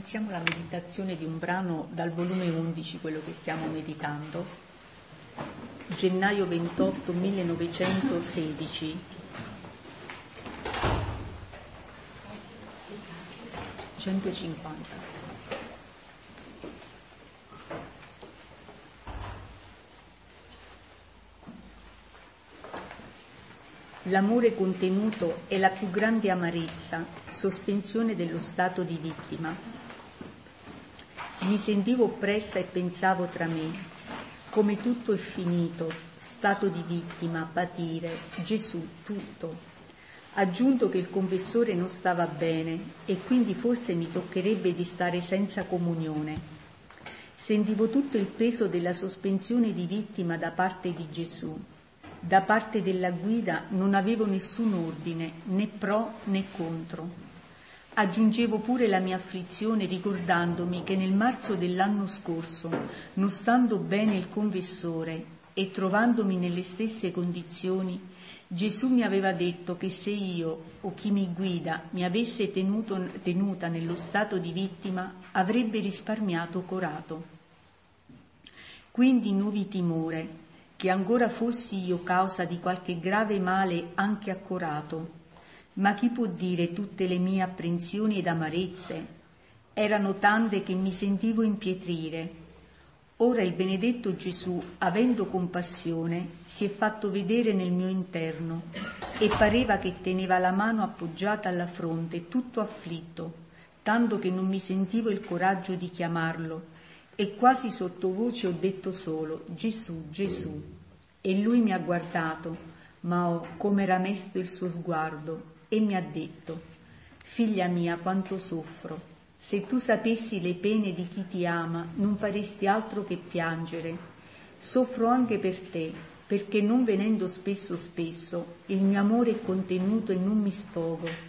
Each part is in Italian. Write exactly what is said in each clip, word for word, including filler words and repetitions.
Iniziamo la meditazione di un brano dal volume undici, quello che stiamo meditando, gennaio ventotto millenovecentosedici. centocinquanta. L'amore contenuto è la più grande amarezza, sospensione dello stato di vittima. Mi sentivo oppressa e pensavo tra me, come tutto è finito, stato di vittima, patire, Gesù, tutto. Aggiunto che il confessore non stava bene e quindi forse mi toccherebbe di stare senza comunione. Sentivo tutto il peso della sospensione di vittima da parte di Gesù. Da parte della guida non avevo nessun ordine, né pro né contro. Aggiungevo pure la mia afflizione ricordandomi che nel marzo dell'anno scorso, non stando bene il confessore e trovandomi nelle stesse condizioni, Gesù mi aveva detto che se io o chi mi guida mi avesse tenuto, tenuta nello stato di vittima, avrebbe risparmiato corato. Quindi nubi timore, che ancora fossi io causa di qualche grave male anche accorato, ma chi può dire tutte le mie apprensioni ed amarezze? Erano tante che mi sentivo impietrire. Ora il benedetto Gesù, avendo compassione, si è fatto vedere nel mio interno e pareva che teneva la mano appoggiata alla fronte, tutto afflitto, tanto che non mi sentivo il coraggio di chiamarlo. E quasi sottovoce ho detto solo Gesù, Gesù, e lui mi ha guardato, ma oh, come era mesto il suo sguardo, e mi ha detto: figlia mia, quanto soffro, se tu sapessi le pene di chi ti ama non faresti altro che piangere. Soffro anche per te, perché non venendo spesso spesso il mio amore è contenuto e non mi sfogo.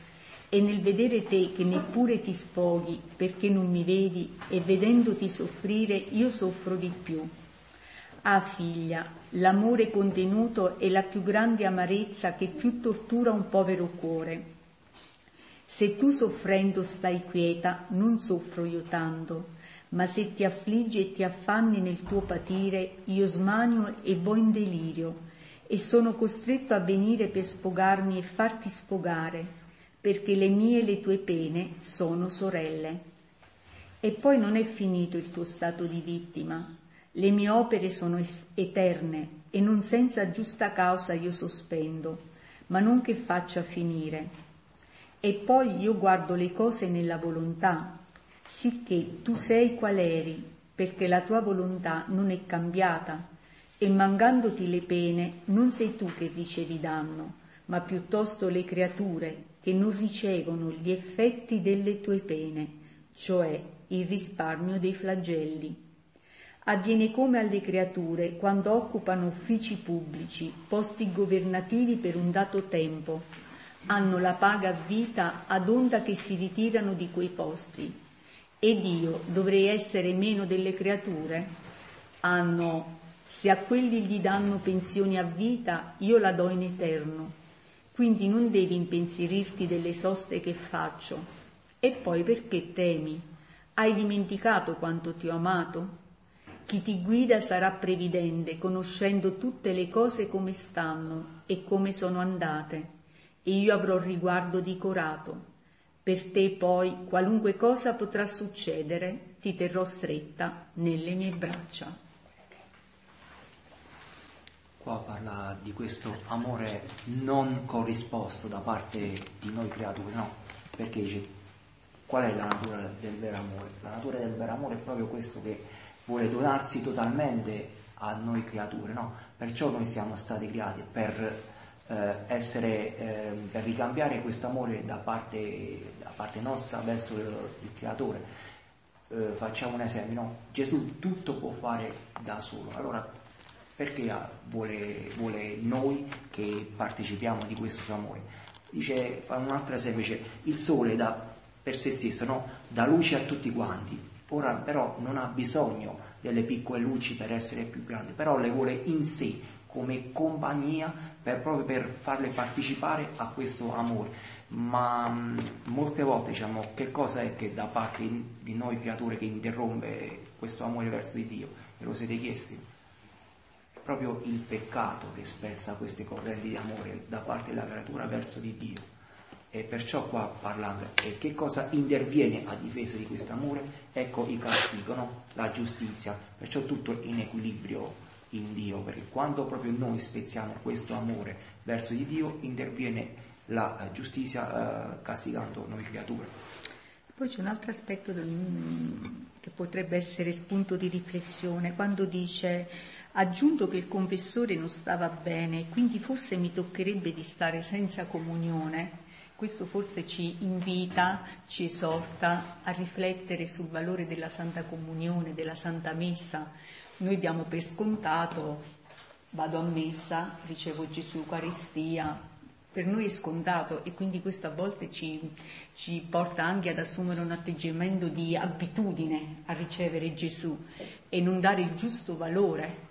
E nel vedere te che neppure ti sfoghi perché non mi vedi e vedendoti soffrire io soffro di più. Ah figlia, l'amore contenuto è la più grande amarezza che più tortura un povero cuore. Se tu soffrendo stai quieta non soffro io tanto, ma se ti affliggi e ti affanni nel tuo patire io smanio e vo in delirio e sono costretto a venire per sfogarmi e farti sfogare, perché le mie e le tue pene sono sorelle. E poi non è finito il tuo stato di vittima, le mie opere sono eterne e non senza giusta causa io sospendo, ma non che faccia finire. E poi io guardo le cose nella volontà, sicché tu sei qual eri, perché la tua volontà non è cambiata, e mancandoti le pene non sei tu che ricevi danno, ma piuttosto le creature, che non ricevono gli effetti delle tue pene, cioè il risparmio dei flagelli. Avviene come alle creature quando occupano uffici pubblici, posti governativi per un dato tempo, hanno la paga a vita ad onda che si ritirano di quei posti. Ed io dovrei essere meno delle creature? Ah no, se a quelli gli danno pensioni a vita, io la do in eterno. Quindi non devi impensierirti delle soste che faccio. E poi perché temi? Hai dimenticato quanto ti ho amato? Chi ti guida sarà previdente, conoscendo tutte le cose come stanno e come sono andate, e io avrò riguardo di corato. Per te poi, qualunque cosa potrà succedere, ti terrò stretta nelle mie braccia. Qua parla di questo amore non corrisposto da parte di noi creature, no? Perché dice, qual è la natura del vero amore? La natura del vero amore è proprio questo, che vuole donarsi totalmente a noi creature, no? Perciò noi siamo stati creati per eh, essere, eh, per ricambiare questo amore da parte, da parte nostra verso il, il creatore. Eh, facciamo un esempio, no? Gesù tutto può fare da solo, allora perché vuole, vuole noi che partecipiamo di questo suo amore? Dice, fa un'altra semplice, il sole dà per se stesso, no? Dà luce a tutti quanti, ora però non ha bisogno delle piccole luci per essere più grande, però le vuole in sé, come compagnia per, proprio per farle partecipare a questo amore. Ma mh, molte volte diciamo, che cosa è che da parte di noi creature che interrompe questo amore verso di Dio? Ve lo siete chiesti? È proprio il peccato che spezza queste correnti di amore da parte della creatura verso di Dio. E perciò qua parlando eh, che cosa interviene a difesa di questo amore? Ecco il castigo, no? La giustizia. Perciò tutto è in equilibrio in Dio, perché quando proprio noi spezziamo questo amore verso di Dio interviene la giustizia eh, castigando noi creature. Poi c'è un altro aspetto del, che potrebbe essere spunto di riflessione quando dice: aggiunto che il confessore non stava bene, quindi forse mi toccherebbe di stare senza comunione. Questo forse ci invita, ci esorta a riflettere sul valore della Santa Comunione, della Santa Messa. Noi diamo per scontato, vado a messa, ricevo Gesù Eucaristia, per noi è scontato, e quindi questo a volte ci, ci porta anche ad assumere un atteggiamento di abitudine a ricevere Gesù e non dare il giusto valore.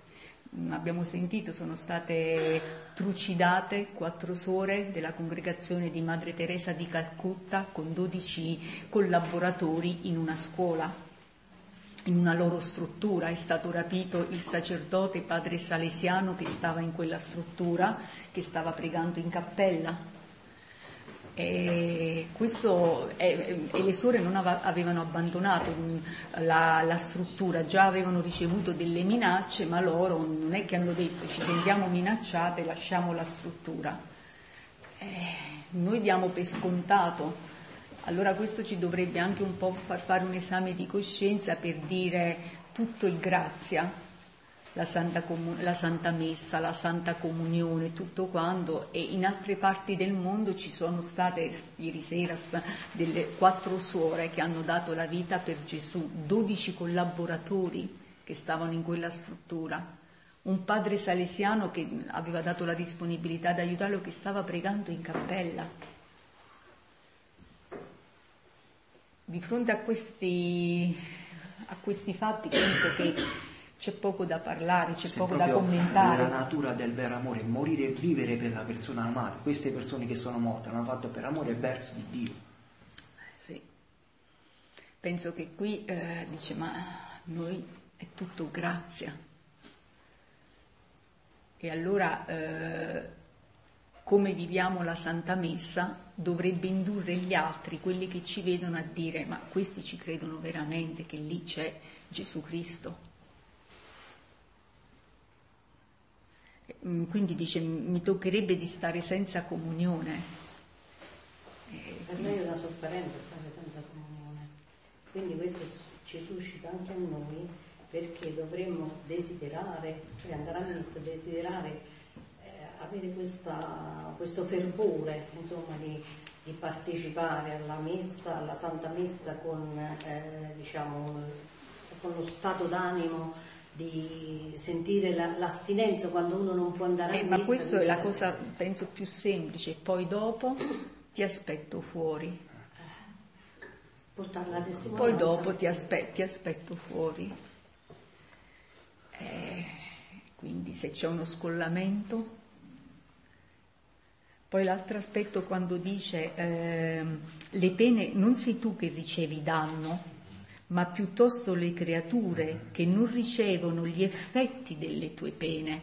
Abbiamo sentito, sono state trucidate quattro suore della congregazione di Madre Teresa di Calcutta con dodici collaboratori in una scuola, in una loro struttura. È stato rapito il sacerdote padre salesiano che stava in quella struttura, che stava pregando in cappella. E, questo, e, e le suore non ave, avevano abbandonato la, la struttura, già avevano ricevuto delle minacce, ma loro non è che hanno detto ci sentiamo minacciate, lasciamo la struttura. Eh, noi diamo per scontato, allora questo ci dovrebbe anche un po' far fare un esame di coscienza per dire tutto è grazia. La Santa, Comun- la Santa Messa, la Santa Comunione, tutto quanto. E in altre parti del mondo ci sono state ieri sera sta, delle quattro suore che hanno dato la vita per Gesù, dodici collaboratori che stavano in quella struttura, un padre salesiano che aveva dato la disponibilità ad aiutarlo, che stava pregando in cappella. Di fronte a questi, a questi fatti penso che c'è poco da parlare, c'è Se poco da commentare. La natura del vero amore è morire e vivere per la persona amata. Queste persone che sono morte l'hanno fatto per amore verso di Dio. Sì. Penso che qui eh, dice, ma noi è tutto grazia. E allora eh, come viviamo la Santa Messa dovrebbe indurre gli altri, quelli che ci vedono, a dire: ma questi ci credono veramente che lì c'è Gesù Cristo? Quindi dice, mi toccherebbe di stare senza comunione. Per noi è una sofferenza stare senza comunione, quindi questo ci suscita anche a noi, perché dovremmo desiderare, cioè andare a messa, desiderare eh, avere questa, questo fervore, insomma, di, di partecipare alla messa, alla Santa Messa con, eh, diciamo, con lo stato d'animo di sentire la, l'astinenza quando uno non può andare a eh, messa. Ma questa è la cosa, penso, più semplice. Poi dopo ti aspetto fuori. Portare la testimonianza. Poi dopo ti, aspe- ti aspetto fuori. Eh, quindi se c'è uno scollamento. Poi l'altro aspetto, quando dice eh, le pene non sei tu che ricevi danno, ma piuttosto le creature che non ricevono gli effetti delle tue pene,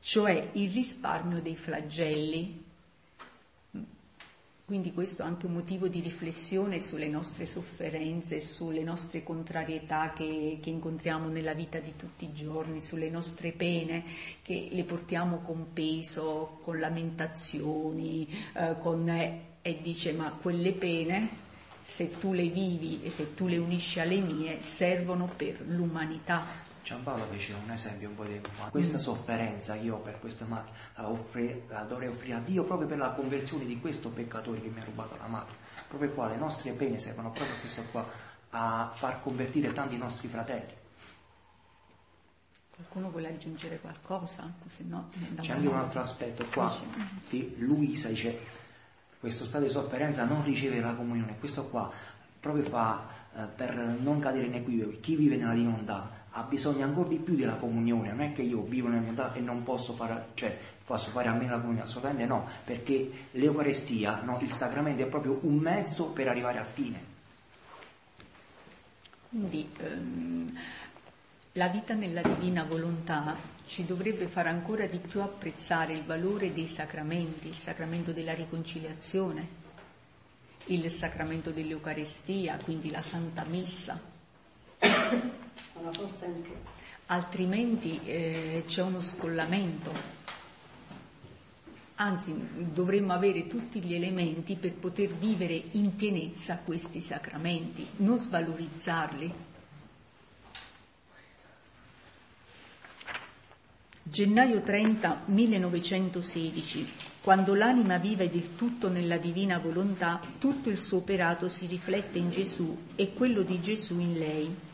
cioè il risparmio dei flagelli. Quindi questo è anche un motivo di riflessione sulle nostre sofferenze, sulle nostre contrarietà che, che incontriamo nella vita di tutti i giorni, sulle nostre pene che le portiamo con peso, con lamentazioni, eh, con, eh, e dice, ma quelle pene, se tu le vivi e se tu le unisci alle mie, servono per l'umanità. Giampaolo faceva un esempio un po' di tempo fa. Questa mm. sofferenza che io ho per questa macchina la, offre, la dovrei offrire a Dio proprio per la conversione di questo peccatore che mi ha rubato la macchina. Proprio qua le nostre pene servono proprio a questo qua, a far convertire tanti nostri fratelli. Qualcuno vuole aggiungere qualcosa? Se no, c'è anche un altro aspetto qua, che Luisa dice: questo stato di sofferenza non riceve la comunione. Questo qua proprio fa eh, per non cadere in equivoco. Chi vive nella volontà ha bisogno ancora di più della comunione. Non è che io vivo nella comunità e non posso fare, cioè, posso fare a meno la comunione, assolutamente no, perché l'Eucarestia, no, il sacramento è proprio un mezzo per arrivare al fine. Quindi ehm, la vita nella divina volontà ci dovrebbe far ancora di più apprezzare il valore dei sacramenti, il sacramento della riconciliazione, il sacramento dell'Eucarestia, quindi la Santa Messa. Una forza in più. Altrimenti eh, c'è uno scollamento. Anzi, dovremmo avere tutti gli elementi per poter vivere in pienezza questi sacramenti, non svalorizzarli. gennaio trenta millenovecentosedici, quando l'anima vive del tutto nella divina volontà, tutto il suo operato si riflette in Gesù e quello di Gesù in lei.